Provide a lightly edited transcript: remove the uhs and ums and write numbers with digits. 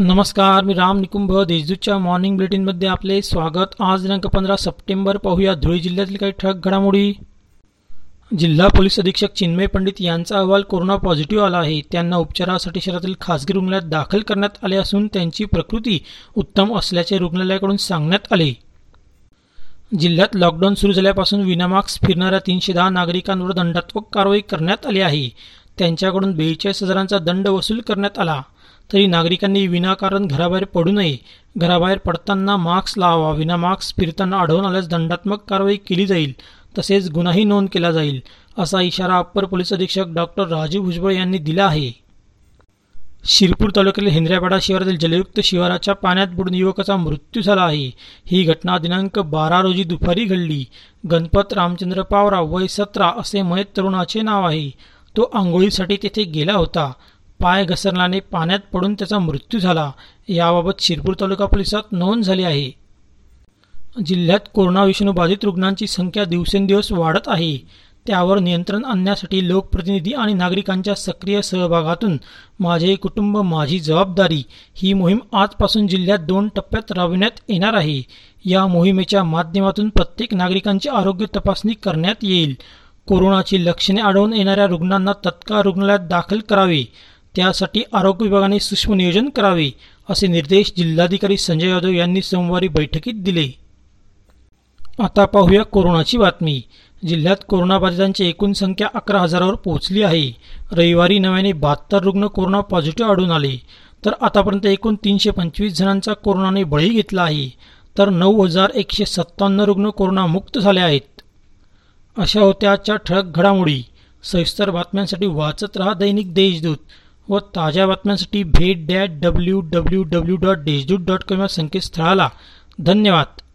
नमस्कार, मी राम निकुंभ. देशदूतच्या मॉर्निंग बुलेटिनमध्ये आपले स्वागत. आज दिनांक 15 सप्टेंबर. पाहूया धुळे जिल्ह्यातील काही ठळक घडामोडी. जिल्हा पोलीस अधीक्षक चिन्मय पंडित यांचा अहवाल कोरोना पॉझिटिव्ह आला आहे. त्यांना उपचारासाठी शहरातील खासगी रुग्णालयात दाखल करण्यात आले असून त्यांची प्रकृती उत्तम असल्याचे रुग्णालयाकडून सांगण्यात आले. जिल्ह्यात लॉकडाऊन सुरू झाल्यापासून विनामास्क फिरणाऱ्या 310 नागरिकांवर दंडात्मक कारवाई करण्यात आली आहे. त्यांच्याकडून 42,000 दंड वसूल करण्यात आला. तरी नागरिकांनी विनाकारण घराबाहेर पडू नये. घराबाहेर पडताना मास्क लावा. विनामास्क फिरताना आढळून आल्यास दंडात्मक कारवाई केली जाईल, तसेच गुन्हाही नोंद केला जाईल, असा इशारा अप्पर पोलीस अधीक्षक डॉक्टर राजीव भुजबळ यांनी दिला आहे. शिरपूर तालुक्यातील हेंद्रापाडा शिवारातील जलयुक्त शिवाराच्या पाण्यात बुडून युवकाचा मृत्यू झाला आहे. ही घटना दिनांक 12 रोजी दुपारी घडली. गणपत रामचंद्र पावराव वय 17 असे मयत तरुणाचे नाव आहे. तो आंघोळीसाठी तेथे गेला होता. पाय घसरल्याने पाण्यात पडून त्याचा मृत्यू झाला. याबाबत शिरपूर तालुका पोलिसात नोंद झाली आहे. जिल्ह्यात कोरोना विषाणू बाधित रुग्णांची संख्या दिवसेंदिवस वाढत आहे. त्यावर नियंत्रण आणण्यासाठी लोकप्रतिनिधी आणि नागरिकांच्या सक्रिय सहभागातून माझे कुटुंब माझी जबाबदारी ही मोहीम आजपासून जिल्ह्यात 2 टप्प्यात राबविण्यात येणार आहे. या मोहिमेच्या माध्यमातून प्रत्येक नागरिकांची आरोग्य तपासणी करण्यात येईल. कोरोनाची लक्षणे आढळून येणाऱ्या रुग्णांना तत्काळ रुग्णालयात दाखल करावे. त्यासाठी आरोग्य विभागाने सूक्ष्म नियोजन करावे, असे निर्देश जिल्हाधिकारी संजय जाधव यांनी सोमवारी बैठकीत दिले. आता पाहूया कोरोनाची बातमी. जिल्ह्यात कोरोनाबाधितांची एकूण संख्या 11,000 पोहोचली आहे. रविवारी नव्याने 72 रुग्ण कोरोना पॉझिटिव्ह आढळून आले. तर आतापर्यंत एकूण 325 जणांचा कोरोनाने बळी घेतला आहे. तर 9,157 रुग्ण कोरोनामुक्त झाले आहेत. अशा होत्या आजच्या ठळक घडामोडी. सविस्तर बातम्यांसाठी वाचत रहा दैनिक देशदूत व ताज्या बातम्यांसाठी भेट द्या www.देशदूत.com या संकेतस्थळाला. धन्यवाद.